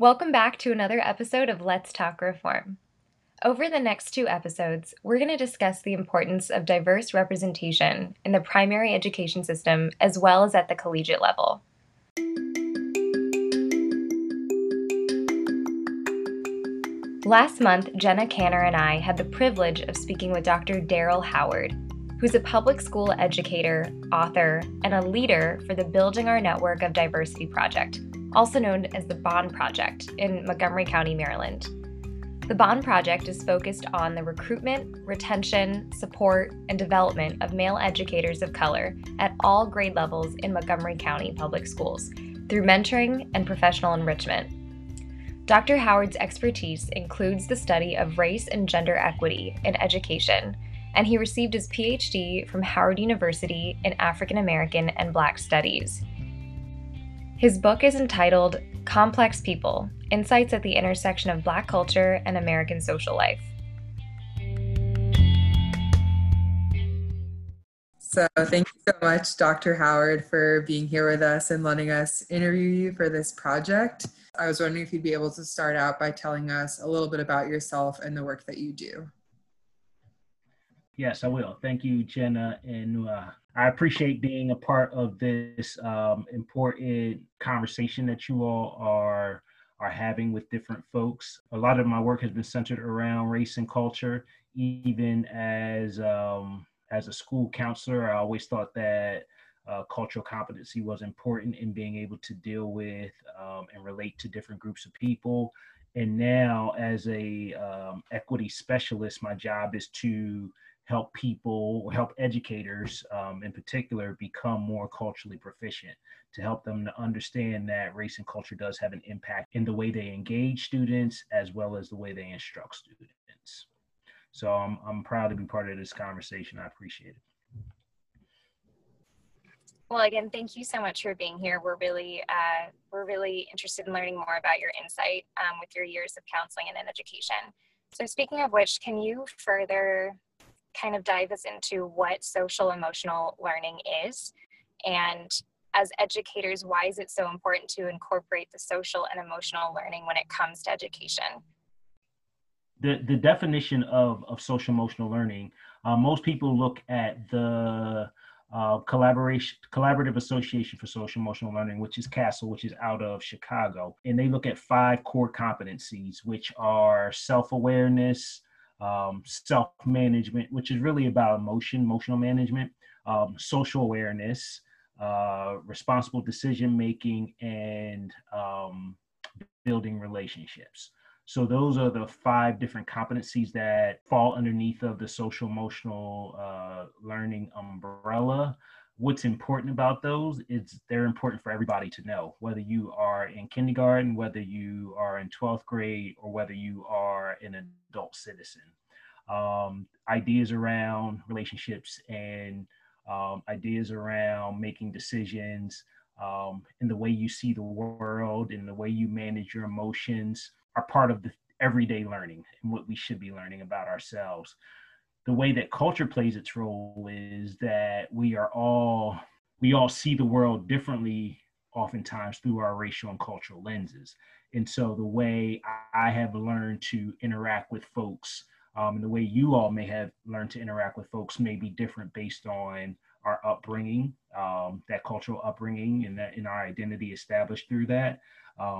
Welcome back to another episode of Let's Talk Reform. Over the next two episodes, we're going to discuss the importance of diverse representation in the primary education system as well as at the collegiate level. Last month, Jenna Kanner and I had the privilege of speaking with Dr. Darrell Howard, who's a public school educator, author, and a leader for the Building Our Network of Diversity project, also known as the Bond Project in Montgomery County, Maryland. The Bond Project is focused on the recruitment, retention, support, and development of male educators of color at all grade levels in Montgomery County public schools through mentoring and professional enrichment. Dr. Howard's expertise includes the study of race and gender equity in education, and he received his PhD from Howard University in African American and Black Studies. His book is entitled Complex People: Insights at the Intersection of Black Culture and American Social Life. So thank you so much, Dr. Howard, for being here with us and letting us interview you for this project. I was wondering if you'd be able to start out by telling us a little bit about yourself and the work that you do. Yes, I will. Thank you, Jenna and Nua. I appreciate being a part of this important conversation that you all are having with different folks. A lot of my work has been centered around race and culture. Even as a school counselor, I always thought that cultural competency was important in being able to deal with and relate to different groups of people. And now as a equity specialist, my job is to help people, help educators in particular, become more culturally proficient, to help them to understand that race and culture does have an impact in the way they engage students as well as the way they instruct students. So I'm proud to be part of this conversation. I appreciate it. Well, again, thank you so much for being here. We're really interested in learning more about your insight with your years of counseling and in education. So speaking of which, can you further kind of dive us into what social emotional learning is, and as educators, why is it so important to incorporate the social and emotional learning when it comes to education? The definition of social emotional learning, most people look at the Collaborative Association for Social Emotional Learning, which is CASEL, which is out of Chicago, and they look at 5 core competencies, which are self-awareness, self-management, which is really about emotional management, social awareness, responsible decision-making, and building relationships. So those are the 5 different competencies that fall underneath of the social emotional learning umbrella. What's important about those is they're important for everybody to know, whether you are in kindergarten, whether you are in 12th grade, or whether you are an adult citizen. Ideas around relationships and ideas around making decisions and the way you see the world and the way you manage your emotions are part of the everyday learning and what we should be learning about ourselves. The way that culture plays its role is that we all see the world differently, oftentimes through our racial and cultural lenses. And so the way I have learned to interact with folks, and the way you all may have learned to interact with folks may be different based on our upbringing, that cultural upbringing, and that in our identity established through that.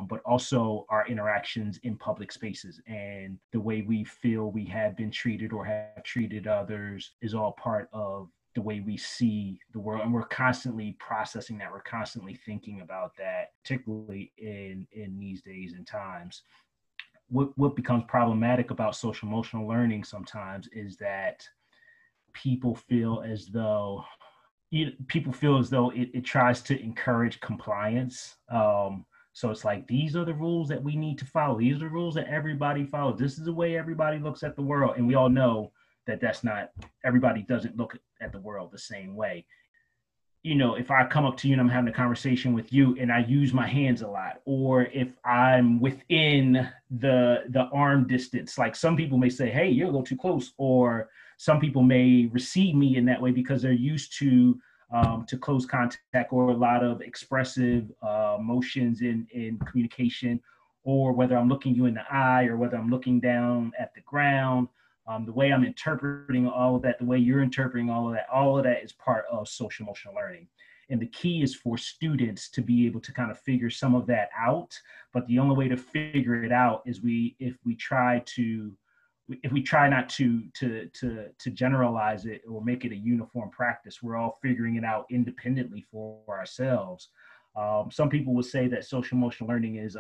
But also our interactions in public spaces and the way we feel we have been treated or have treated others is all part of the way we see the world. And we're constantly processing that. We're constantly thinking about that, particularly in these days and times. What becomes problematic about social emotional learning sometimes is that people feel as though it tries to encourage compliance. So it's like, these are the rules that we need to follow. These are the rules that everybody follows. This is the way everybody looks at the world. And we all know that everybody doesn't look at the world the same way. You know, if I come up to you and I'm having a conversation with you and I use my hands a lot, or if I'm within the arm distance, like some people may say, hey, you're a little too close. Or some people may receive me in that way because they're used to close contact or a lot of expressive emotions in communication, or whether I'm looking you in the eye or whether I'm looking down at the ground, the way I'm interpreting all of that, the way you're interpreting all of that is part of social emotional learning. And the key is for students to be able to kind of figure some of that out. But the only way to figure it out is if we try not to generalize it or make it a uniform practice. We're all figuring it out independently for ourselves. Some people would say that social emotional learning is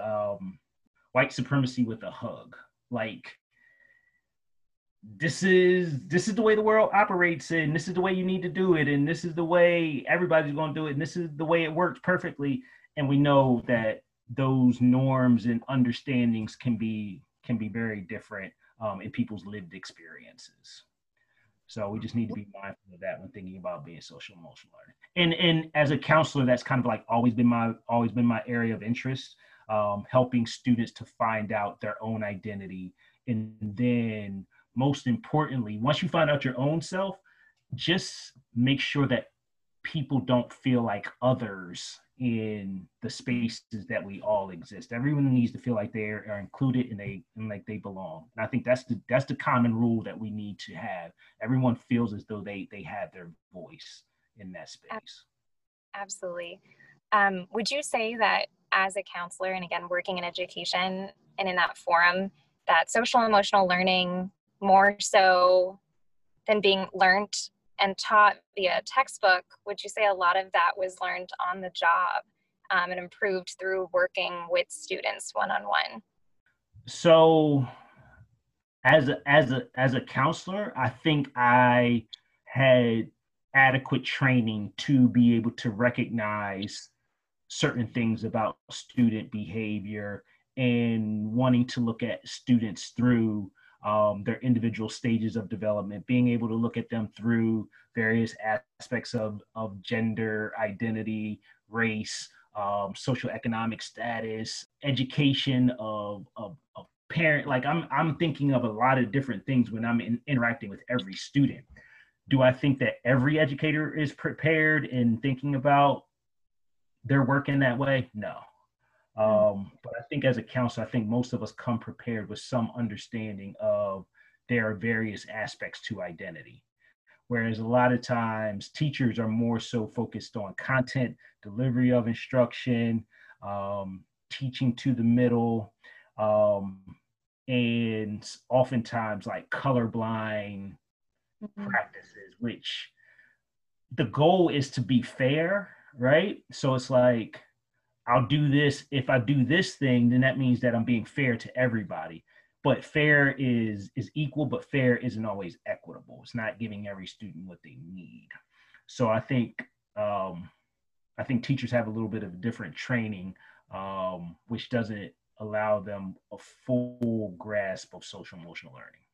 white supremacy with a hug. Like, this is the way the world operates, and this is the way you need to do it, and this is the way everybody's going to do it, and this is the way it works perfectly. And we know that those norms and understandings can be very different in people's lived experiences. So we just need to be mindful of that when thinking about being social emotional learning. And as a counselor, that's kind of like always been my area of interest, helping students to find out their own identity. And then most importantly, once you find out your own self, just make sure that people don't feel like others in the spaces that we all exist. Everyone needs to feel like they are included and like they belong. And I think that's the common rule that we need to have. Everyone feels as though they have their voice in that space. Absolutely. Would you say that as a counselor, and again working in education and in that forum, that social emotional learning, more so than being learned and taught via textbook, would you say a lot of that was learned on the job and improved through working with students one-on-one? So as a counselor, I think I had adequate training to be able to recognize certain things about student behavior and wanting to look at students through their individual stages of development, being able to look at them through various aspects of gender, identity, race, socioeconomic status, education of parent. Like I'm thinking of a lot of different things when I'm interacting with every student. Do I think that every educator is prepared in thinking about their work in that way? No. But I think as a counselor, I think most of us come prepared with some understanding of there are various aspects to identity. Whereas a lot of times teachers are more so focused on content, delivery of instruction, teaching to the middle, and oftentimes like colorblind practices, which the goal is to be fair, right? So it's like, I'll do this. If I do this thing, then that means that I'm being fair to everybody. But fair is equal, but fair isn't always equitable. It's not giving every student what they need. So I think teachers have a little bit of different training, which doesn't allow them a full grasp of social emotional learning.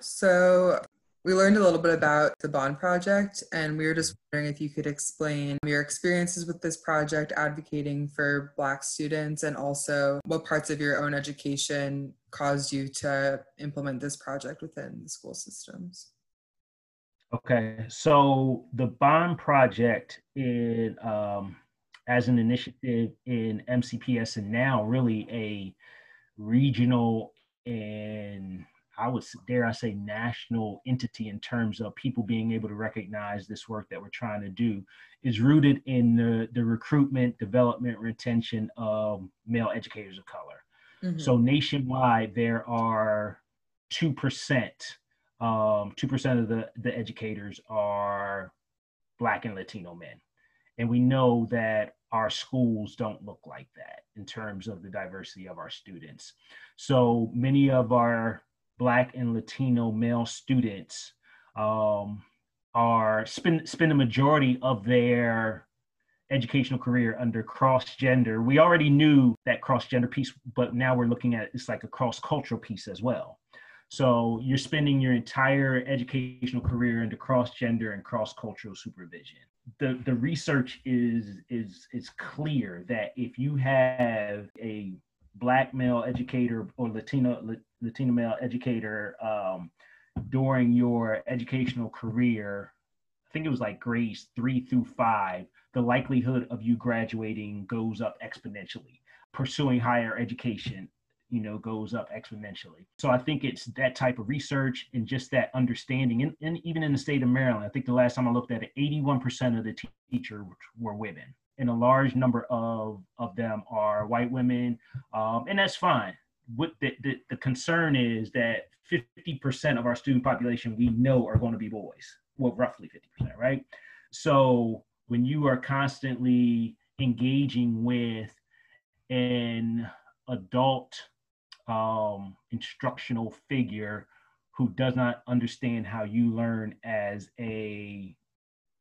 So we learned a little bit about the Bond Project, and we were just wondering if you could explain your experiences with this project, advocating for Black students, and also what parts of your own education caused you to implement this project within the school systems. Okay, so the Bond Project is, as an initiative in MCPS, and now really a regional and I would, dare I say, national entity in terms of people being able to recognize this work that we're trying to do, is rooted in the recruitment, development, retention of male educators of color. Mm-hmm. So nationwide, there are 2%, 2% of the educators are Black and Latino men. And we know that our schools don't look like that in terms of the diversity of our students. So many of our Black and Latino male students spend a majority of their educational career under cross-gender. We already knew that cross-gender piece, but now we're looking at it's like a cross-cultural piece as well. So you're spending your entire educational career under cross-gender and cross-cultural supervision. The research is clear that if you have a Black male educator or Latino male educator during your educational career, I think it was like grades 3 through 5, the likelihood of you graduating goes up exponentially. pursuing higher education, you know, goes up exponentially. So I think it's that type of research and just that understanding. And even in the state of Maryland, I think the last time I looked at it, 81% of the teachers were women, and a large number of them are white women. And that's fine. What the concern is that 50% of our student population we know are going to be boys. Well, roughly 50%, right? So when you are constantly engaging with an adult instructional figure who does not understand how you learn as a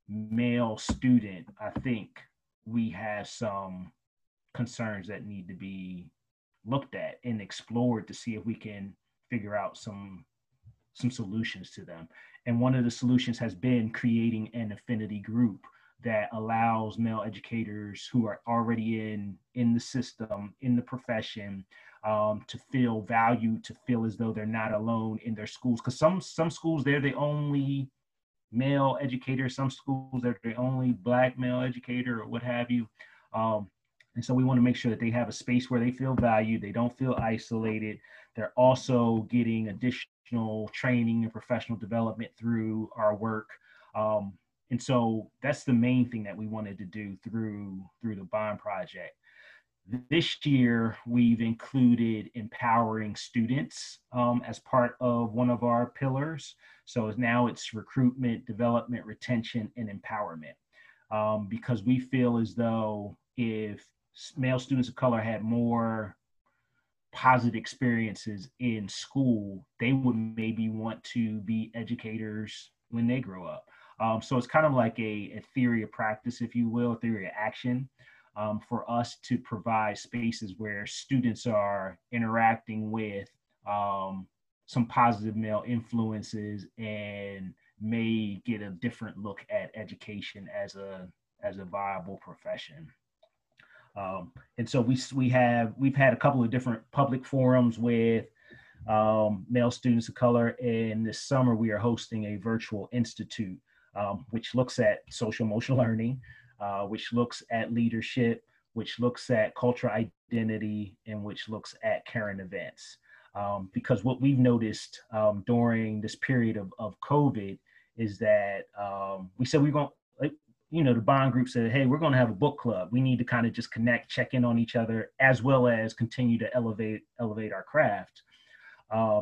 male student, I think we have some concerns that need to be looked at and explored to see if we can figure out some solutions to them. And one of the solutions has been creating an affinity group that allows male educators who are already in the system, in the profession, to feel valued, to feel as though they're not alone in their schools. Because some schools, they're the only male educator, some schools, they're the only Black male educator or what have you. And so we want to make sure that they have a space where they feel valued, they don't feel isolated. They're also getting additional training and professional development through our work. And so that's the main thing that we wanted to do through the Bond Project. This year, we've included empowering students as part of one of our pillars. So now it's recruitment, development, retention, and empowerment. Because we feel as though if male students of color had more positive experiences in school, they would maybe want to be educators when they grow up. So it's kind of like a theory of practice, if you will, a theory of action, for us to provide spaces where students are interacting with some positive male influences and may get a different look at education as a viable profession. And so we've had a couple of different public forums with male students of color, and this summer we are hosting a virtual institute, which looks at social emotional learning, which looks at leadership, which looks at cultural identity, and which looks at current events. Because what we've noticed during this period of COVID is that we said we're going, you know, the Bond group said, hey, we're going to have a book club. We need to kind of just connect, check in on each other, as well as continue to elevate our craft.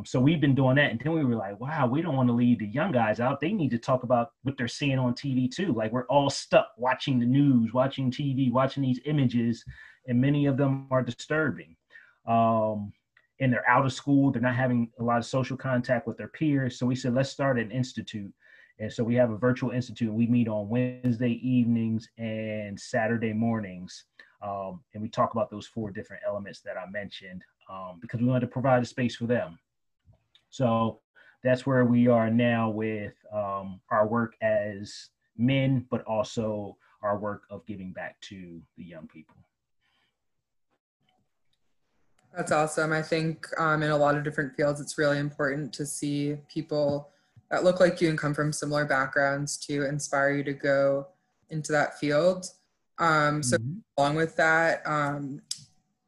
So we've been doing that. And then we were like, wow, we don't want to leave the young guys out. They need to talk about what they're seeing on TV too. Like, we're all stuck watching the news, watching TV, watching these images, and many of them are disturbing. And they're out of school. They're not having a lot of social contact with their peers. So we said, let's start an institute. And so we have a virtual institute. We meet on Wednesday evenings and Saturday mornings. And we talk about those four different elements that I mentioned, because we wanted to provide a space for them. So that's where we are now with our work as men, but also our work of giving back to the young people. That's awesome. I think in a lot of different fields, it's really important to see people that look like you and come from similar backgrounds to inspire you to go into that field. So along with that,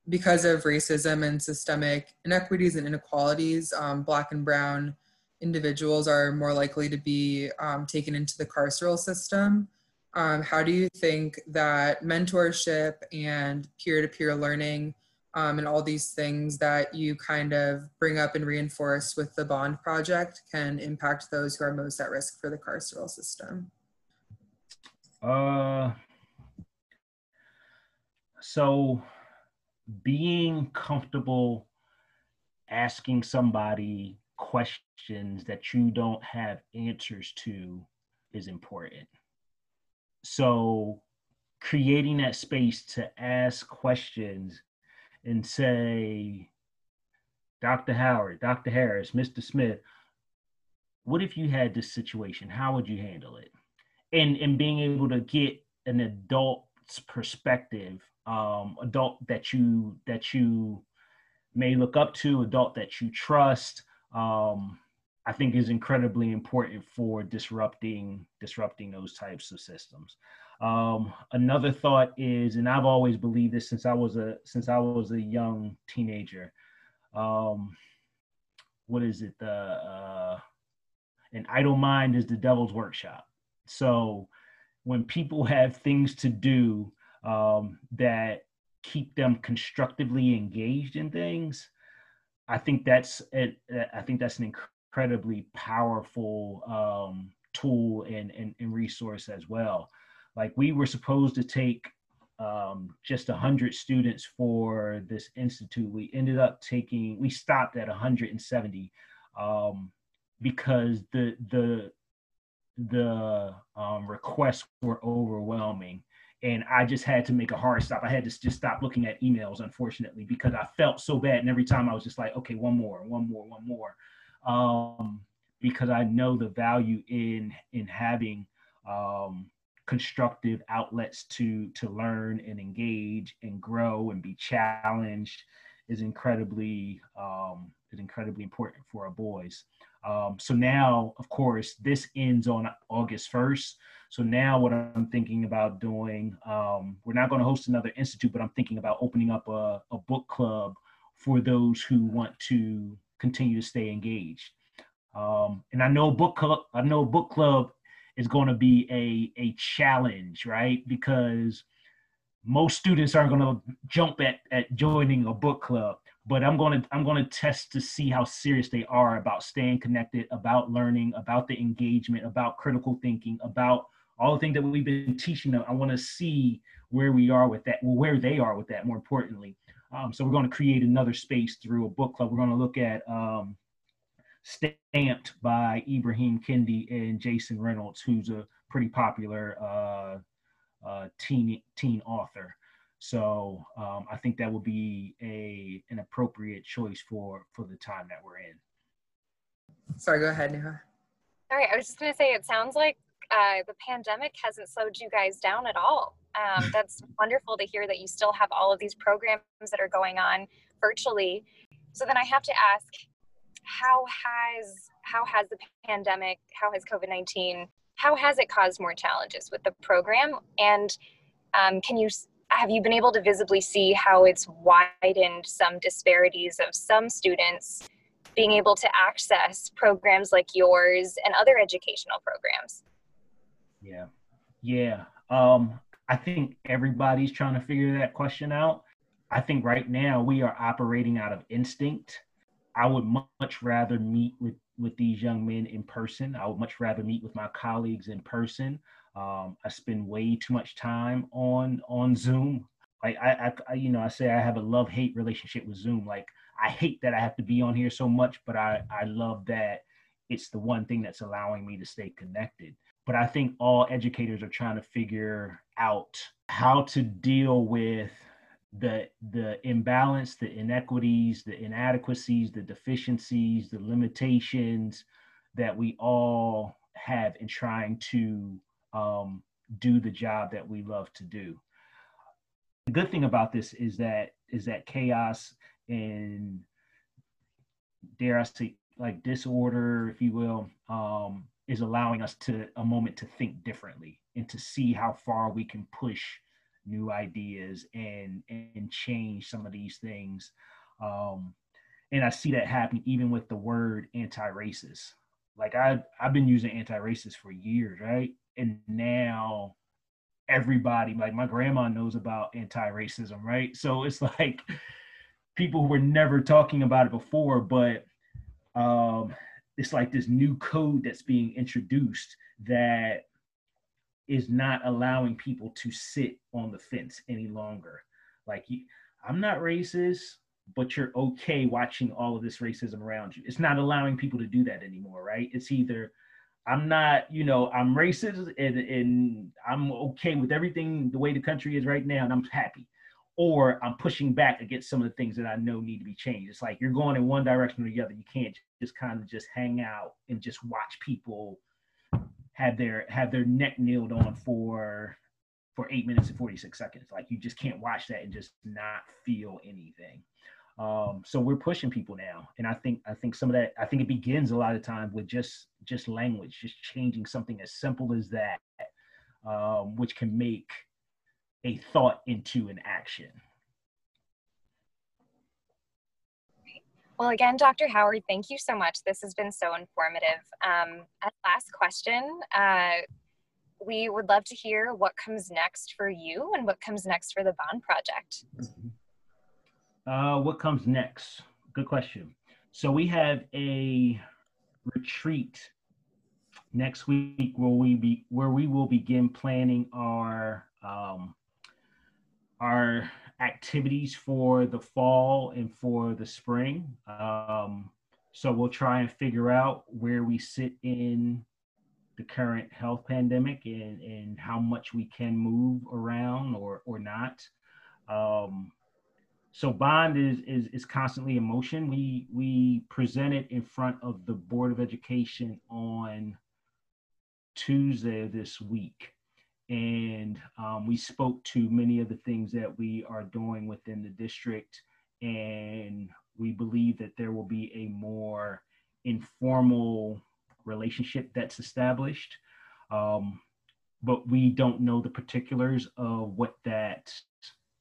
because of racism and systemic inequities and inequalities, Black and brown individuals are more likely to be taken into the carceral system. How do you think that mentorship and peer-to-peer learning and all these things that you kind of bring up and reinforce with the Bond Project can impact those who are most at risk for the carceral system? So being comfortable asking somebody questions that you don't have answers to is important. So creating that space to ask questions and say, Dr. Howard, Dr. Harris, Mr. Smith, what if you had this situation? How would you handle it? And being able to get an adult's perspective, adult that you may look up to, adult that you trust, I think is incredibly important for disrupting those types of systems. Another thought is, and I've always believed this since I was a young teenager. What is it? An idle mind is the devil's workshop. So when people have things to do that keep them constructively engaged in things, I think that's an incredibly powerful tool and resource as well. Like, we were supposed to take just 100 students for this institute. We ended up taking, we stopped at 170 because the requests were overwhelming. And I just had to make a hard stop. I had to just stop looking at emails, unfortunately, because I felt so bad. And every time I was just like, okay, one more. Because I know the value in having constructive outlets to learn and engage and grow and be challenged is incredibly important for our boys. So now, of course, this ends on August 1st. So now what I'm thinking about doing, we're not going to host another institute, but I'm thinking about opening up a book club for those who want to continue to stay engaged. And I know book club is going to be a challenge, right? Because most students aren't going to jump at joining a book club. But I'm going to test to see how serious they are about staying connected, about learning, about the engagement, about critical thinking, about all the things that we've been teaching them. I want to see where we are with that, well, where they are with that, more importantly. So we're going to create another space through a book club. We're going to look at Stamped by Ibrahim Kendi and Jason Reynolds, who's a pretty popular teen author. So I think that would be an appropriate choice for the time that we're in. Sorry, go ahead, Neha. All right, I was just gonna say, it sounds like the pandemic hasn't slowed you guys down at all. That's wonderful to hear that you still have all of these programs that are going on virtually. So then I have to ask, how has the pandemic, how has COVID-19, how has it caused more challenges with the program? And have you been able to visibly see how it's widened some disparities of some students being able to access programs like yours and other educational programs? Yeah. I think everybody's trying to figure that question out. I think right now we are operating out of instinct. I would much rather meet with these young men in person. I would much rather meet with my colleagues in person. I spend way too much time on Zoom. Like I say I have a love-hate relationship with Zoom. Like, I hate that I have to be on here so much, but I love that it's the one thing that's allowing me to stay connected. But I think all educators are trying to figure out how to deal with the imbalance, the inequities, the inadequacies, the deficiencies, the limitations that we all have in trying to do the job that we love to do. The good thing about this is that chaos and, dare I say, like, disorder, if you will, is allowing us a moment to think differently and to see how far we can push new ideas and change some of these things. And I see that happening even with the word anti-racist. Like, I've been using anti-racist for years, right? And now everybody, like, my grandma knows about anti-racism, right? So it's like people were never talking about it before, but it's like this new code that's being introduced that is not allowing people to sit on the fence any longer. Like, I'm not racist, but you're okay watching all of this racism around you. It's not allowing people to do that anymore, right? It's either I'm not, I'm racist and I'm okay with everything the way the country is right now and I'm happy, or I'm pushing back against some of the things that I know need to be changed. It's like you're going in one direction or the other. You can't just kind of just hang out and just watch people have their neck kneeled on for 8 minutes and 46 seconds. Like, you just can't watch that and just not feel anything. So we're pushing people now. And I think some of that, I think it begins a lot of time with just language, just changing something as simple as that which can make a thought into an action. Well, again, Dr. Howard, thank you so much. This has been so informative. As last question, we would love to hear what comes next for you and what comes next for the Bond Project. What comes next? Good question. So we have a retreat next week where we will begin planning our activities for the fall and for the spring. So we'll try and figure out where we sit in the current health pandemic and how much we can move around or not. So Bond is constantly in motion. We presented in front of the Board of Education on Tuesday of this week. And we spoke to many of the things that we are doing within the district, and we believe that there will be a more informal relationship that's established, but we don't know the particulars of what that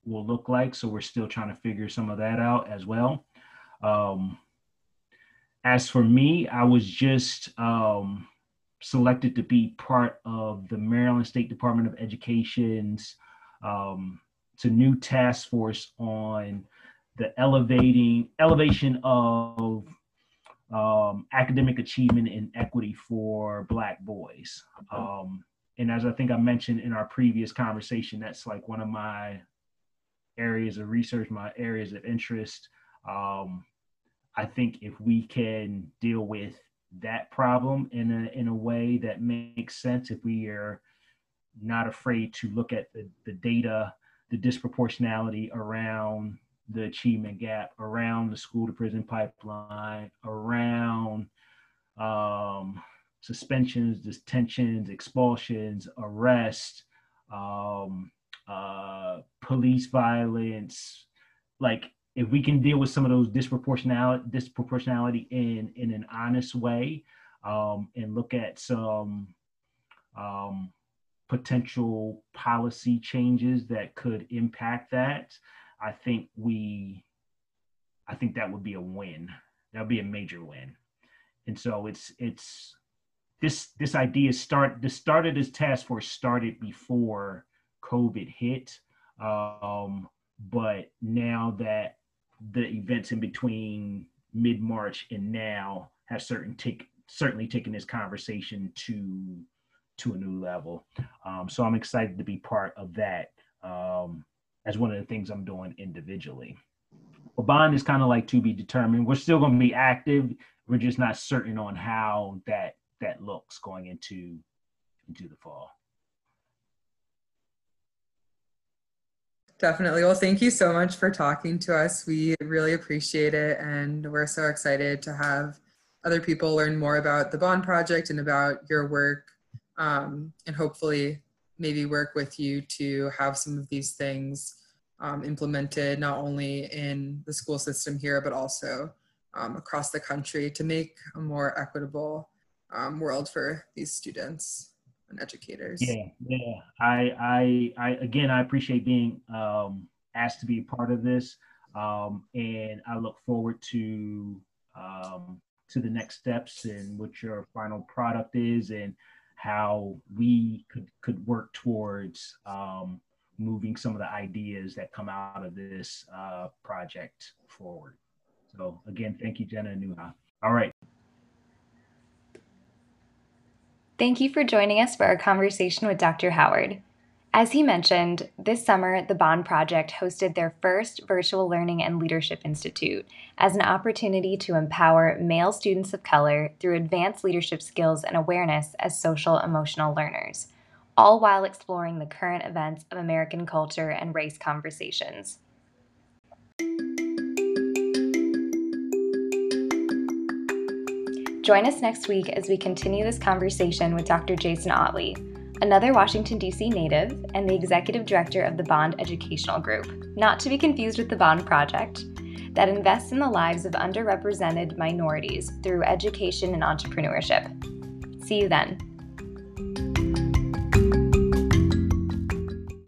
will look like, so we're still trying to figure some of that out as well. As for me, I was just selected to be part of the Maryland State Department of Education's new task force on the elevation of academic achievement and equity for Black boys. And as I think I mentioned in our previous conversation, that's like one of my areas of research, my areas of interest. I think if we can deal with that problem in a way that makes sense, if we are not afraid to look at the data, the disproportionality around the achievement gap, around the school to prison pipeline, around suspensions, detentions, expulsions, arrests, police violence, like, if we can deal with some of those disproportionality in an honest way, and look at some potential policy changes that could impact that, I think that would be a win. That would be a major win. And so it's this idea started as task force started before COVID hit, but now that the events in between mid-March and now have certainly taken this conversation to a new level. So I'm excited to be part of that as one of the things I'm doing individually. Well, Bond is kind of like to be determined. We're still going to be active. We're just not certain on how that looks going into the fall. Definitely. Well, thank you so much for talking to us. We really appreciate it, and we're so excited to have other people learn more about the Bond Project and about your work, and hopefully maybe work with you to have some of these things implemented not only in the school system here, but also across the country to make a more equitable world for these students and educators. Yeah. I appreciate being asked to be a part of this, and I look forward to the next steps and what your final product is and how we could work towards moving some of the ideas that come out of this project forward. So again, thank you, Jenna and Nuha. All right. Thank you for joining us for our conversation with Dr. Howard. As he mentioned, this summer, the Bond Project hosted their first Virtual Learning and Leadership Institute as an opportunity to empower male students of color through advanced leadership skills and awareness as social emotional learners, all while exploring the current events of American culture and race conversations. Join us next week as we continue this conversation with Dr. Jason Otley, another Washington, D.C. native and the Executive Director of the Bond Educational Group, not to be confused with the Bond Project, that invests in the lives of underrepresented minorities through education and entrepreneurship. See you then.